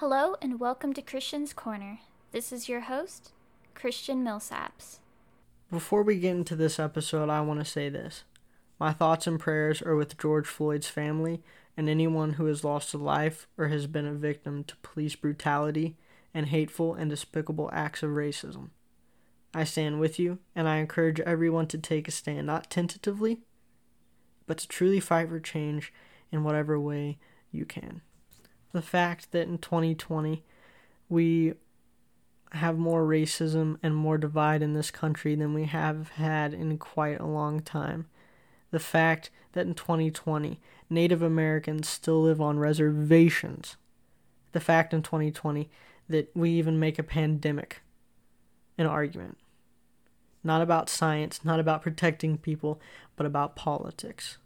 Hello and welcome to Christian's Corner. This is your host, Christian Millsaps. Before we get into this episode, I want to say this. My thoughts and prayers are with George Floyd's family and anyone who has lost a life or has been a victim to police brutality and hateful and despicable acts of racism. I stand with you, and I encourage everyone to take a stand, not tentatively, but to truly fight for change in whatever way you can. The fact that in 2020 we have more racism and more divide in this country than we have had in quite a long time. The fact that in 2020 Native Americans still live on reservations. The fact in 2020 that we even make a pandemic an argument. Not about science, not about protecting people, but about politics.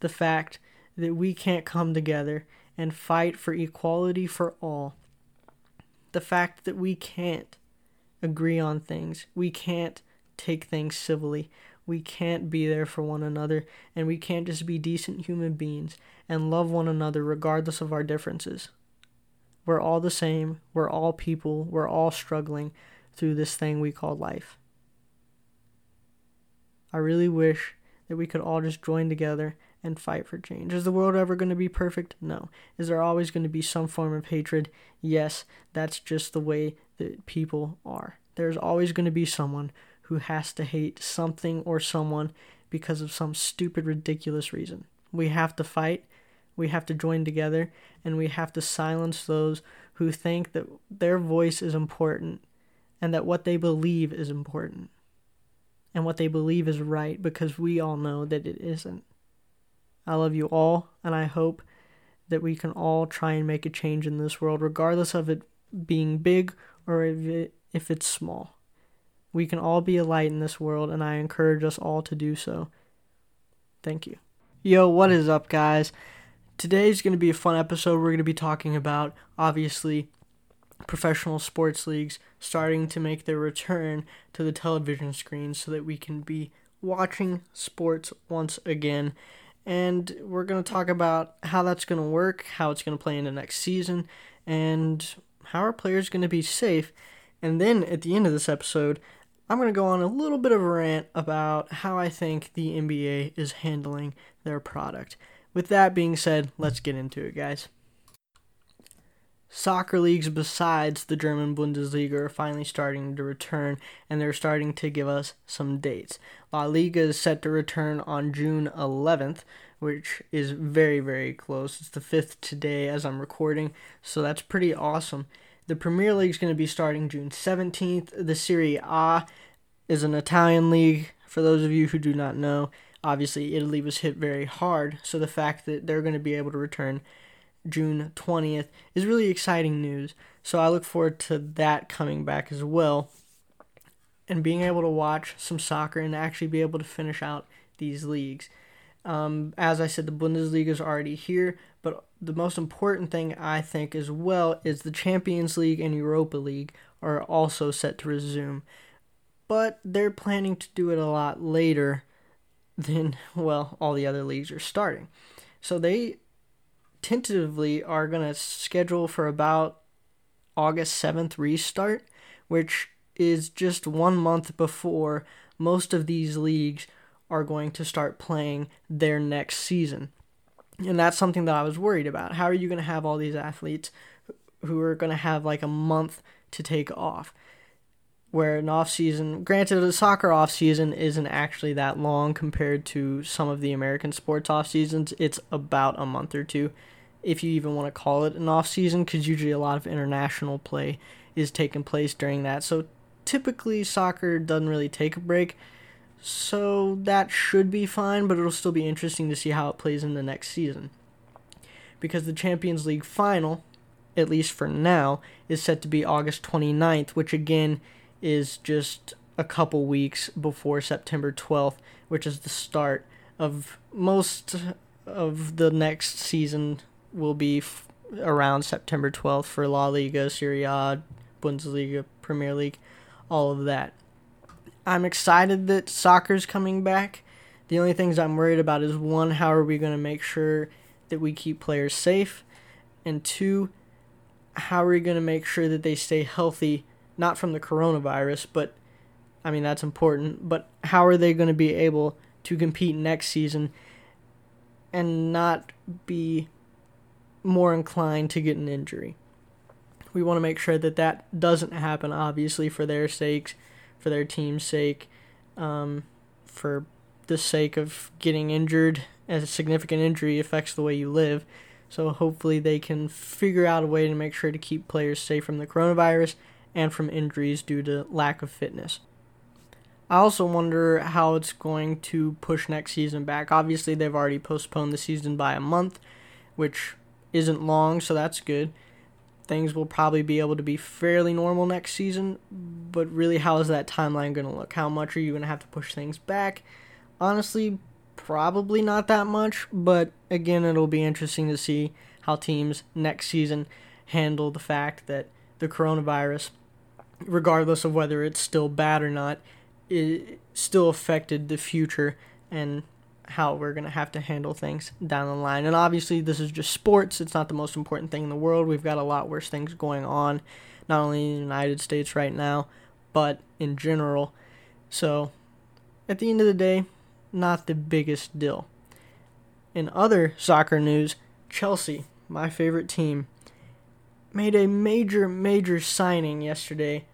The fact that we can't come together and fight for equality for all. The fact that we can't agree on things. We can't take things civilly. We can't be there for one another. And we can't just be decent human beings and love one another regardless of our differences. We're all the same. We're all people. We're all struggling through this thing we call life. I really wish that we could all just join together and fight for change. Is the world ever going to be perfect? No. Is there always going to be some form of hatred? Yes, that's just the way that people are. There's always going to be someone who has to hate something or someone because of some stupid, ridiculous reason. We have to fight, we have to join together, and we have to silence those who think that their voice is important and that what they believe is important and what they believe is right, because we all know that it isn't. I love you all, and I hope that we can all try and make a change in this world, regardless of it being big or if it's small. We can all be a light in this world, and I encourage us all to do so. Thank you. Yo, what is up, guys? Today's going to be a fun episode. We're going to be talking about, obviously, professional sports leagues starting to make their return to the television screen so that we can be watching sports once again. And we're going to talk about how that's going to work, how it's going to play into next season, and how our players going to be safe. And then at the end of this episode, I'm going to go on a little bit of a rant about how I think the NBA is handling their product. With that being said, let's get into it, guys. Soccer leagues besides the German Bundesliga are finally starting to return, and they're starting to give us some dates. La Liga is set to return on June 11th, which is very, very close. It's the 5th today as I'm recording, so that's pretty awesome. The Premier League is going to be starting June 17th. The Serie A is an Italian league, for those of you who do not know. Obviously, Italy was hit very hard, so the fact that they're going to be able to return June 20th is really exciting news, so I look forward to that coming back as well, and being able to watch some soccer and actually be able to finish out these leagues. As I said, the Bundesliga is already here, but the most important thing I think as well is the Champions League and Europa League are also set to resume, but they're planning to do it a lot later than, well, all the other leagues are starting. So they tentatively are going to schedule for about August 7th restart, which is just 1 month before most of these leagues are going to start playing their next season. And that's something that I was worried about. How are you going to have all these athletes who are going to have like a month to take off? Where an off-season, granted the soccer off-season isn't actually that long compared to some of the American sports off-seasons, it's about a month or two, if you even want to call it an off-season, because usually a lot of international play is taking place during that, so typically soccer doesn't really take a break, so that should be fine, but it'll still be interesting to see how it plays in the next season, because the Champions League final, at least for now, is set to be August 29th, which again is just a couple weeks before September 12th, which is the start of most of the next season will be around September 12th for La Liga, Serie A, Bundesliga, Premier League, all of that. I'm excited that soccer's coming back. The only things I'm worried about is, one, how are we going to make sure that we keep players safe? And two, how are we going to make sure that they stay healthy, not from the coronavirus, but, I mean, that's important, but how are they going to be able to compete next season and not be more inclined to get an injury? We want to make sure that that doesn't happen, obviously, for their sakes, for their team's sake, for the sake of getting injured, as a significant injury affects the way you live. So hopefully they can figure out a way to make sure to keep players safe from the coronavirus and from injuries due to lack of fitness. I also wonder how it's going to push next season back. Obviously, they've already postponed the season by a month, which isn't long, so that's good. Things will probably be able to be fairly normal next season, but really, how is that timeline going to look? How much are you going to have to push things back? Honestly, probably not that much, but again, it'll be interesting to see how teams next season handle the fact that the coronavirus, regardless of whether it's still bad or not, it still affected the future and how we're going to have to handle things down the line. And obviously, this is just sports. It's not the most important thing in the world. We've got a lot worse things going on, not only in the United States right now, but in general. So, at the end of the day, not the biggest deal. In other soccer news, Chelsea, my favorite team, made a major signing yesterday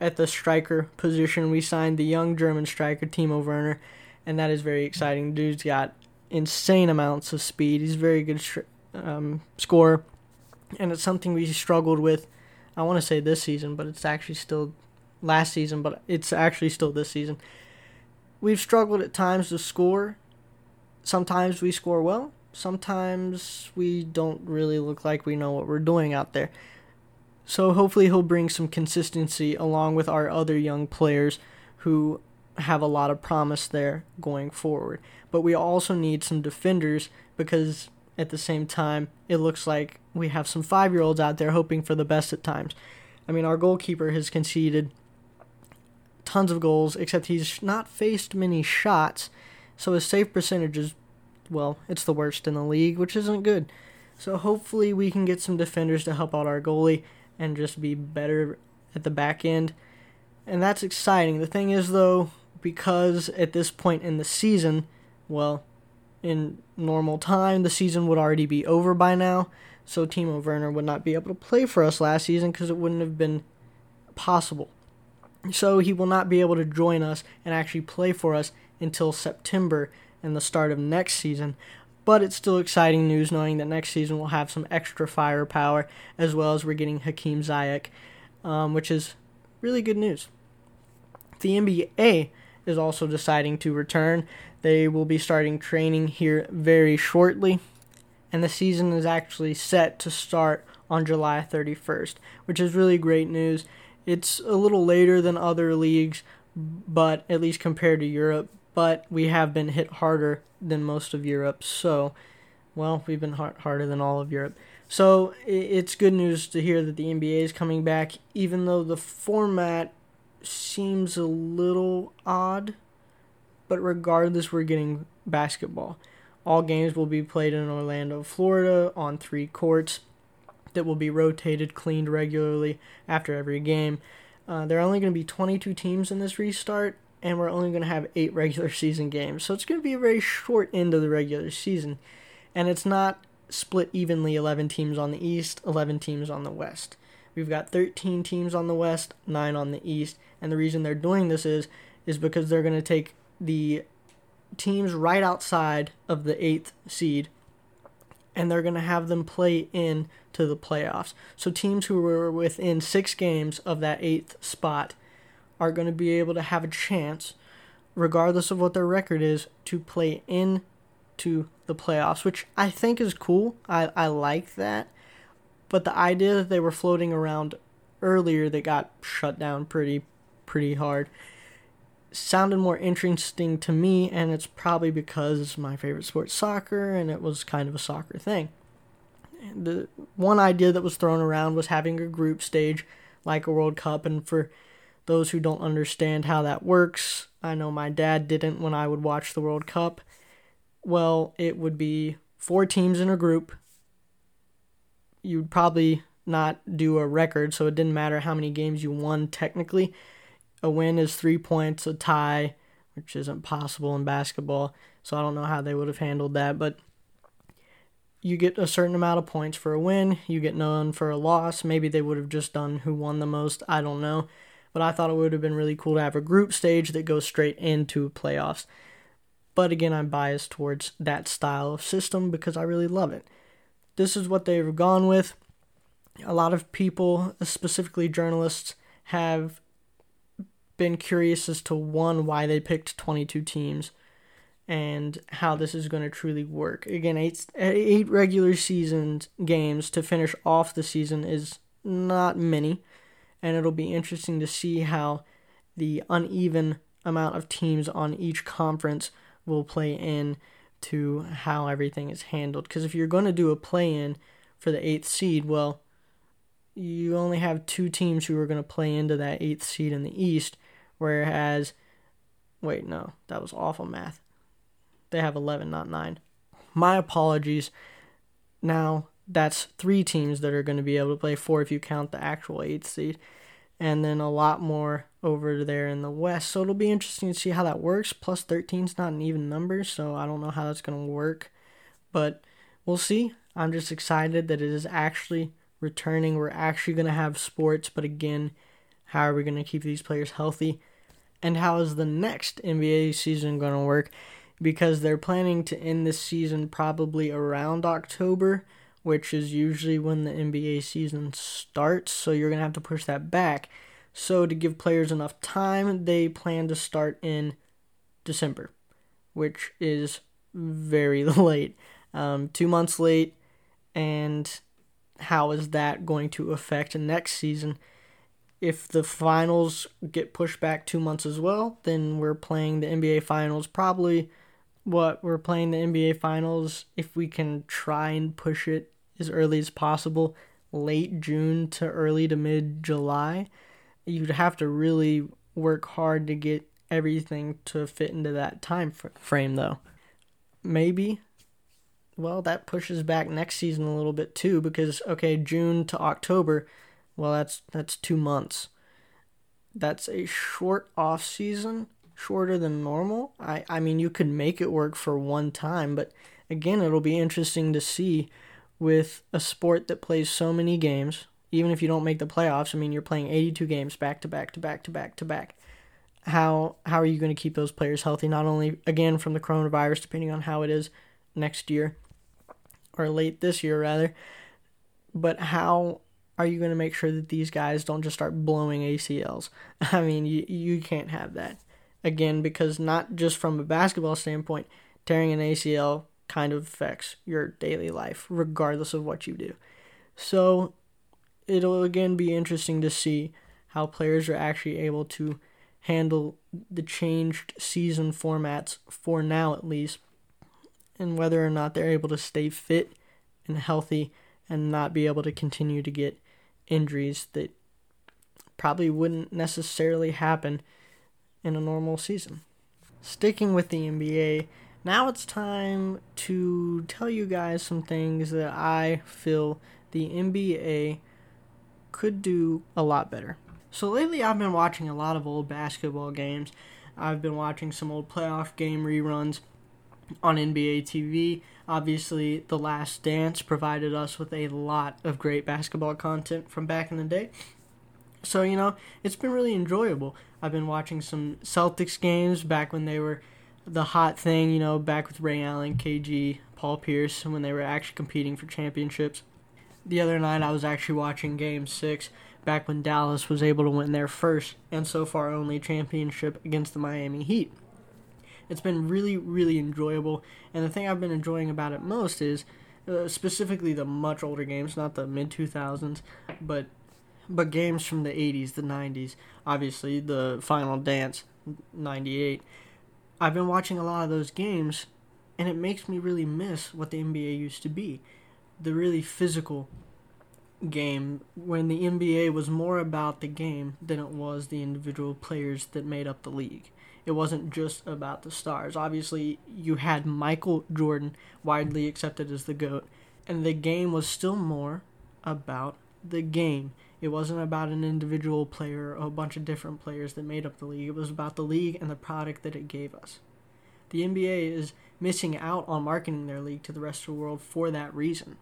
at the striker position. We signed the young German striker, Timo Werner, and that is very exciting. Dude's got insane amounts of speed. He's a very good scorer, and it's something we struggled with, I want to say this season, but it's actually still last season, but it's actually still this season. We've struggled at times to score. Sometimes we score well. Sometimes we don't really look like we know what we're doing out there. So hopefully he'll bring some consistency along with our other young players who have a lot of promise there going forward. But we also need some defenders because at the same time, it looks like we have some 5-year-olds out there hoping for the best at times. I mean, our goalkeeper has conceded tons of goals, except he's not faced many shots, so his save percentage is, well, it's the worst in the league, which isn't good. So hopefully we can get some defenders to help out our goalie and just be better at the back end. And that's exciting. The thing is, though, because at this point in the season, well, in normal time, the season would already be over by now, so Timo Werner would not be able to play for us last season because it wouldn't have been possible. So he will not be able to join us and actually play for us until September and the start of next season. But it's still exciting news knowing that next season we'll have some extra firepower, as well as we're getting Hakeem Ziyech, which is really good news. The NBA is also deciding to return. They will be starting training here very shortly, and the season is actually set to start on July 31st, which is really great news. It's a little later than other leagues, but at least compared to Europe, but we have been hit harder than most of Europe, so, well, we've been harder than all of Europe. So it's good news to hear that the NBA is coming back, even though the format seems a little odd, but regardless, we're getting basketball. All games will be played in Orlando, Florida, on 3 courts. That will be rotated, cleaned regularly after every game. There are only going to be 22 teams in this restart, and we're only going to have 8 regular season games. So it's going to be a very short end of the regular season, and it's not split evenly 11 teams on the East, 11 teams on the West. We've got 13 teams on the West, 9 on the East, and the reason they're doing this is because they're going to take the teams right outside of the 8th seed, and they're going to have them play in to the playoffs. So teams who were within 6 games of that 8th spot are going to be able to have a chance, regardless of what their record is, to play in to the playoffs, which I think is cool. I like that. But the idea that they were floating around earlier that got shut down pretty hard sounded more interesting to me, and it's probably because it's my favorite sport, soccer, and it was kind of a soccer thing. The one idea that was thrown around was having a group stage like a World Cup, and for those who don't understand how that works, I know my dad didn't when I would watch the World Cup. Well, it would be 4 teams in a group. You'd probably not do a record, so it didn't matter how many games you won technically. A win is 3 points, a tie, which isn't possible in basketball, so I don't know how they would have handled that, but you get a certain amount of points for a win, you get none for a loss. Maybe they would have just done who won the most, I don't know, but I thought it would have been really cool to have a group stage that goes straight into playoffs. But again, I'm biased towards that style of system because I really love it. This is what they've gone with. A lot of people, specifically journalists, have been curious as to, one, why they picked 22 teams and how this is going to truly work. Again, eight regular season games to finish off the season is not many, and it'll be interesting to see how the uneven amount of teams on each conference will play in to how everything is handled. Because if you're going to do a play-in for the 8th seed, well, you only have two teams who are going to play into that 8th seed in the East, whereas, wait, no, that was awful math. They have 11, not 9. My apologies. Now, that's three teams that are going to be able to play, four if you count the actual 8th seed, and then a lot more over there in the West. So it'll be interesting to see how that works. Plus 13's not an even number, so I don't know how that's going to work, but we'll see. I'm just excited that it is actually returning. We're actually going to have sports, but again, how are we going to keep these players healthy? And how is the next NBA season going to work? Because they're planning to end this season probably around October, which is usually when the NBA season starts, so you're going to have to push that back. So to give players enough time, they plan to start in December, which is very late. 2 months late, and how is that going to affect next season? If the finals get pushed back 2 months as well, then we're playing the NBA Finals probably. What we're playing the NBA Finals, if we can try and push it as early as possible, late June to early to mid-July. You'd have to really work hard to get everything to fit into that time frame, though. Maybe, well, that pushes back next season a little bit, too, because, okay, June to October, well, that's 2 months. That's a short off season, shorter than normal. I mean, you could make it work for one time, but, again, it'll be interesting to see with a sport that plays so many games. Even if you don't make the playoffs, I mean, you're playing 82 games back to back to back to back to back. How are you going to keep those players healthy? Not only, again, from the coronavirus, depending on how it is next year, or late this year, rather, but how are you going to make sure that these guys don't just start blowing ACLs? I mean, you can't have that. Again, because not just from a basketball standpoint, tearing an ACL kind of affects your daily life, regardless of what you do. So it'll again be interesting to see how players are actually able to handle the changed season formats, for now at least, and whether or not they're able to stay fit and healthy and not be able to continue to get injuries that probably wouldn't necessarily happen in a normal season. Sticking with the NBA, now it's time to tell you guys some things that I feel the NBA could do a lot better. So lately I've been watching a lot of old basketball games. I've been watching some old playoff game reruns on NBA TV. Obviously, The Last Dance provided us with a lot of great basketball content from back in the day. So, you know, it's been really enjoyable. I've been watching some Celtics games back when they were the hot thing, you know, back with Ray Allen, KG, Paul Pierce, and when they were actually competing for championships. The other night, I was actually watching Game 6, back when Dallas was able to win their first and so far only championship against the Miami Heat. It's been really, really enjoyable, and the thing I've been enjoying about it most is specifically the much older games, not the mid-2000s, but games from the 80s, the 90s, obviously the Final Dance, 98. I've been watching a lot of those games, and it makes me really miss what the NBA used to be. The really physical game, when the NBA was more about the game than it was the individual players that made up the league. It wasn't just about the stars. Obviously, you had Michael Jordan, widely accepted as the GOAT, and the game was still more about the game. It wasn't about an individual player or a bunch of different players that made up the league. It was about the league and the product that it gave us. The NBA is missing out on marketing their league to the rest of the world for that reason.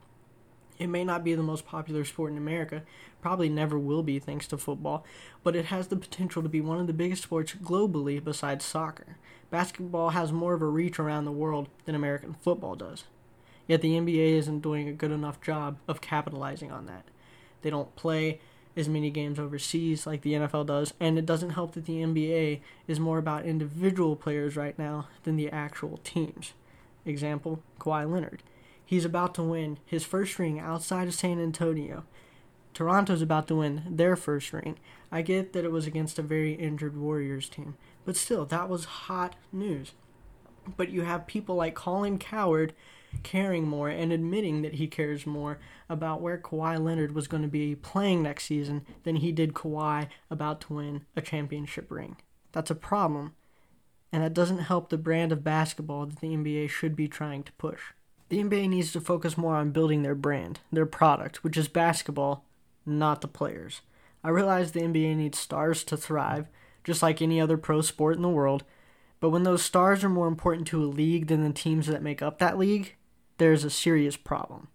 It may not be the most popular sport in America, probably never will be thanks to football, but it has the potential to be one of the biggest sports globally besides soccer. Basketball has more of a reach around the world than American football does. Yet the NBA isn't doing a good enough job of capitalizing on that. They don't play as many games overseas like the NFL does, and it doesn't help that the NBA is more about individual players right now than the actual teams. Example, Kawhi Leonard. He's about to win his first ring outside of San Antonio. Toronto's about to win their first ring. I get that it was against a very injured Warriors team, but still, that was hot news. But you have people like Colin Cowherd caring more and admitting that he cares more about where Kawhi Leonard was going to be playing next season than he did Kawhi about to win a championship ring. That's a problem, and that doesn't help the brand of basketball that the NBA should be trying to push. The NBA needs to focus more on building their brand, their product, which is basketball, not the players. I realize the NBA needs stars to thrive, just like any other pro sport in the world, but when those stars are more important to a league than the teams that make up that league, there's a serious problem.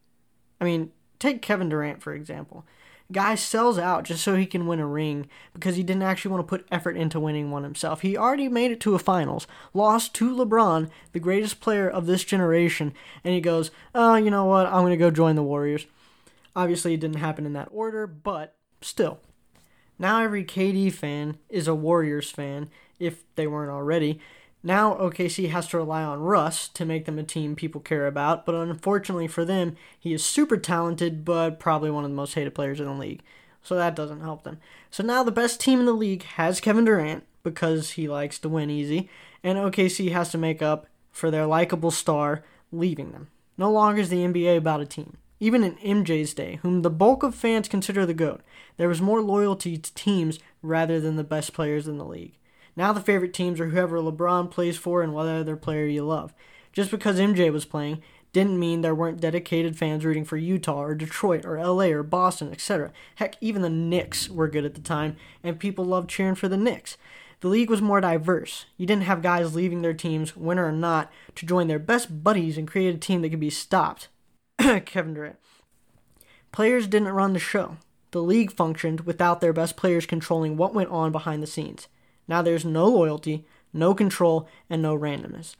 I mean, take Kevin Durant, for example. Guy sells out just so he can win a ring because he didn't actually want to put effort into winning one himself. He already made it to a finals, lost to LeBron, the greatest player of this generation, and he goes, oh, you know what, I'm going to go join the Warriors. Obviously, it didn't happen in that order, but still. Now every KD fan is a Warriors fan, if they weren't already. Now OKC has to rely on Russ to make them a team people care about, but unfortunately for them, he is super talented, but probably one of the most hated players in the league. So that doesn't help them. So now the best team in the league has Kevin Durant, because he likes to win easy, and OKC has to make up for their likable star leaving them. No longer is the NBA about a team. Even in MJ's day, whom the bulk of fans consider the GOAT, there was more loyalty to teams rather than the best players in the league. Now the favorite teams are whoever LeBron plays for and what other player you love. Just because MJ was playing didn't mean there weren't dedicated fans rooting for Utah or Detroit or LA or Boston, etc. Heck, even the Knicks were good at the time, and people loved cheering for the Knicks. The league was more diverse. You didn't have guys leaving their teams, winner or not, to join their best buddies and create a team that could be stopped. Kevin Durant. Players didn't run the show. The league functioned without their best players controlling what went on behind the scenes. Now there's no loyalty, no control, and no randomness.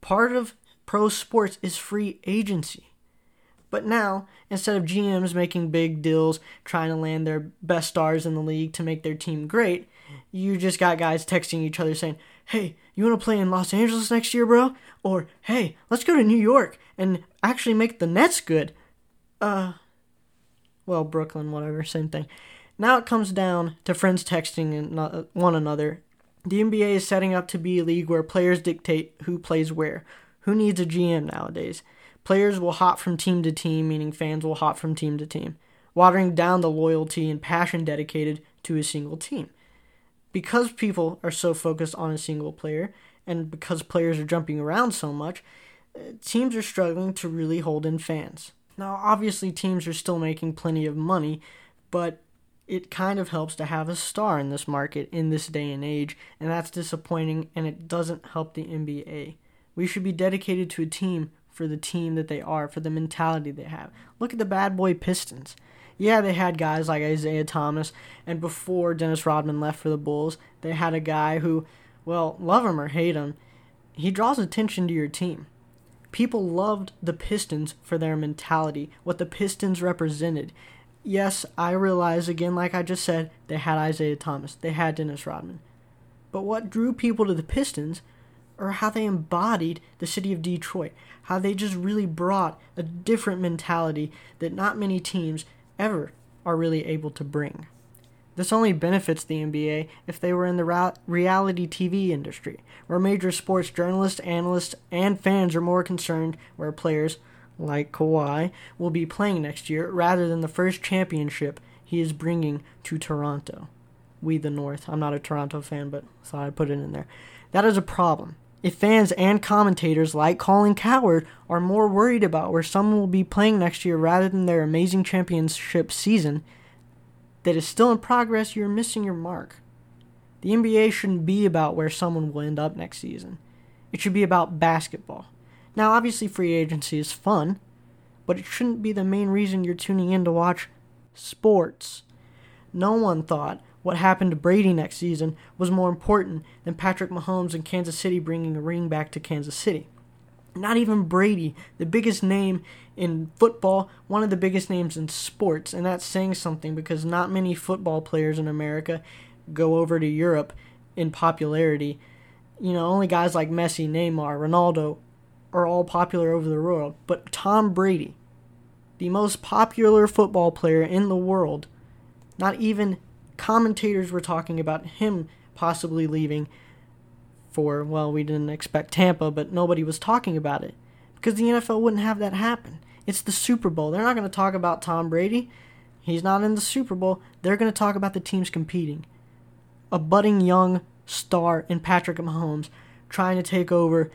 Part of pro sports is free agency. But now, instead of GMs making big deals, trying to land their best stars in the league to make their team great, you just got guys texting each other saying, hey, you want to play in Los Angeles next year, bro? Or, hey, let's go to New York and actually make the Nets good. Well, Brooklyn, whatever, same thing. Now it comes down to friends texting one another. The NBA is setting up to be a league where players dictate who plays where. Who needs a GM nowadays? Players will hop from team to team, meaning fans will hop from team to team, watering down the loyalty and passion dedicated to a single team. Because people are so focused on a single player, and because players are jumping around so much, teams are struggling to really hold in fans. Now, obviously, teams are still making plenty of money, but it kind of helps to have a star in this market in this day and age, and that's disappointing, and it doesn't help the NBA. We should be dedicated to a team for the team that they are, for the mentality they have. Look at the bad boy Pistons. Yeah, they had guys like Isaiah Thomas, and before Dennis Rodman left for the Bulls, they had a guy who, well, love him or hate him, he draws attention to your team. People loved the Pistons for their mentality, what the Pistons represented. Yes, I realize, again, like I just said, they had Isaiah Thomas. They had Dennis Rodman. But what drew people to the Pistons are how they embodied the city of Detroit, how they just really brought a different mentality that not many teams ever are really able to bring. This only benefits the NBA if they were in the reality TV industry, where major sports journalists, analysts, and fans are more concerned where players like Kawhi will be playing next year rather than the first championship he is bringing to Toronto. We the North. I'm not a Toronto fan, but thought I'd put it in there. That is a problem. If fans and commentators like Colin Cowherd are more worried about where someone will be playing next year rather than their amazing championship season, that is still in progress, you're missing your mark. The NBA shouldn't be about where someone will end up next season. It should be about basketball. Now, obviously, free agency is fun, but it shouldn't be the main reason you're tuning in to watch sports. No one thought what happened to Brady next season was more important than Patrick Mahomes and Kansas City bringing a ring back to Kansas City. Not even Brady, the biggest name in football, one of the biggest names in sports, and that's saying something because not many football players in America go over to Europe in popularity. You know, only guys like Messi, Neymar, Ronaldo are all popular over the world. But Tom Brady, the most popular football player in the world, not even commentators were talking about him possibly leaving for, well, we didn't expect Tampa, but nobody was talking about it because the NFL wouldn't have that happen. It's the Super Bowl. They're not going to talk about Tom Brady. He's not in the Super Bowl. They're going to talk about the teams competing. A budding young star in Patrick Mahomes trying to take over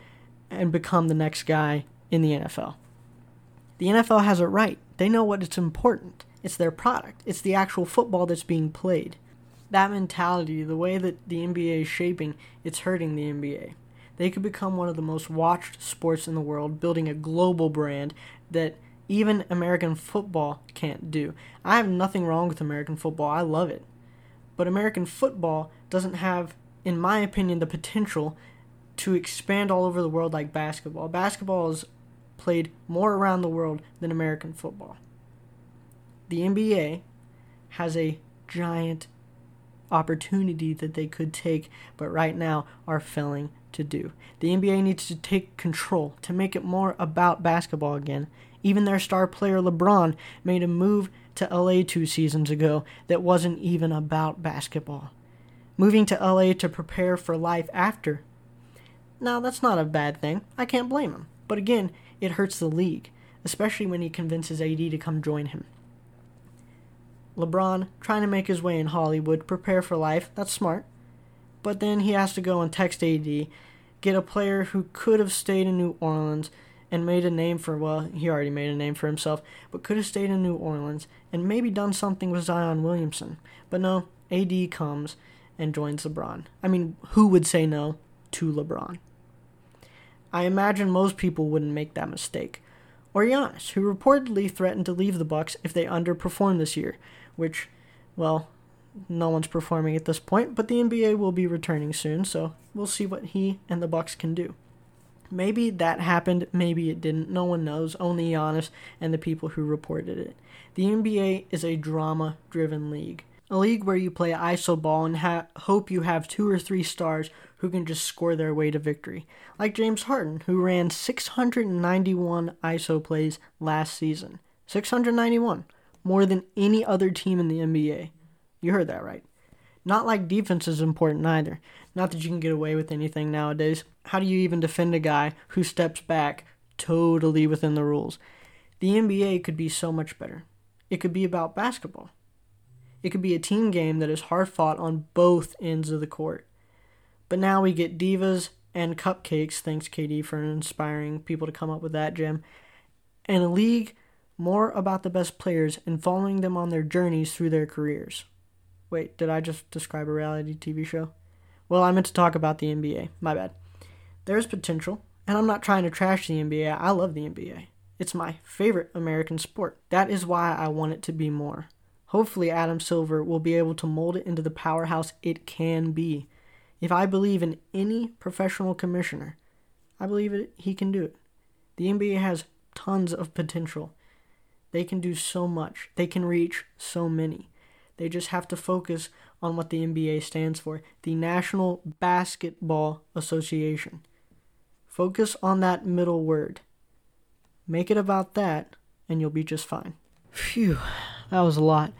and become the next guy in the NFL. The NFL has it right. They know what it's important. It's their product. It's the actual football that's being played. That mentality, the way that the NBA is shaping, it's hurting the NBA. They could become one of the most watched sports in the world, building a global brand that even American football can't do. I have nothing wrong with American football. I love it. But American football doesn't have, in my opinion, the potential to expand all over the world like basketball. Basketball is played more around the world than American football. The NBA has a giant opportunity that they could take, but right now are failing to do. The NBA needs to take control to make it more about basketball again. Even their star player LeBron made a move to LA 2 seasons ago that wasn't even about basketball. Moving to LA to prepare for life after. Now, that's not a bad thing. I can't blame him. But again, it hurts the league, especially when he convinces AD to come join him. LeBron, trying to make his way in Hollywood, prepare for life, that's smart. But then he has to go and text AD, get a player who could have stayed in New Orleans and made a name for, well, he already made a name for himself, but could have stayed in New Orleans and maybe done something with Zion Williamson. But no, AD comes and joins LeBron. I mean, who would say no to LeBron? I imagine most people wouldn't make that mistake. Or Giannis, who reportedly threatened to leave the Bucks if they underperform this year, which, well, no one's performing at this point, but the NBA will be returning soon, so we'll see what he and the Bucks can do. Maybe that happened, maybe it didn't, no one knows, only Giannis and the people who reported it. The NBA is a drama-driven league, a league where you play ISO ball and hope you have 2 or 3 stars who can just score their way to victory, like James Harden, who ran 691 ISO plays last season. 691. More than any other team in the NBA. You heard that right. Not like defense is important either. Not that you can get away with anything nowadays. How do you even defend a guy who steps back totally within the rules? The NBA could be so much better. It could be about basketball. It could be a team game that is hard fought on both ends of the court. But now we get divas and cupcakes. Thanks, KD, for inspiring people to come up with that, Jim. And a league more about the best players and following them on their journeys through their careers. Wait, did I just describe a reality TV show? Well, I meant to talk about the NBA. My bad. There's potential, and I'm not trying to trash the NBA. I love the NBA. It's my favorite American sport. That is why I want it to be more. Hopefully, Adam Silver will be able to mold it into the powerhouse it can be. If I believe in any professional commissioner, I believe he can do it. The NBA has tons of potential. They can do so much. They can reach so many. They just have to focus on what the NBA stands for, the National Basketball Association. Focus on that middle word. Make it about that, and you'll be just fine. Phew, that was a lot.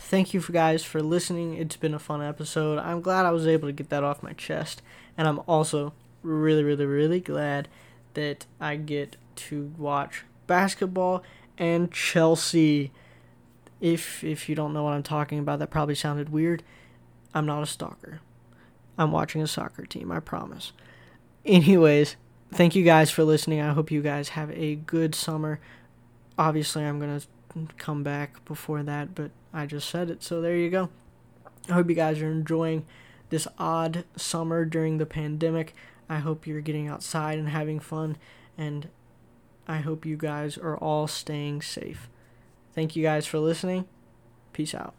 Thank you guys for listening. It's been a fun episode. I'm glad I was able to get that off my chest. And I'm also really, really, really glad that I get to watch basketball and Chelsea. If you don't know what I'm talking about, that probably sounded weird. I'm not a stalker. I'm watching a soccer team, I promise. Anyways, thank you guys for listening. I hope you guys have a good summer. Obviously, I'm going to come back before that, but I just said it, so there you go. I hope you guys are enjoying this odd summer during the pandemic. I hope you're getting outside and having fun, and I hope you guys are all staying safe. Thank you guys for listening. Peace out.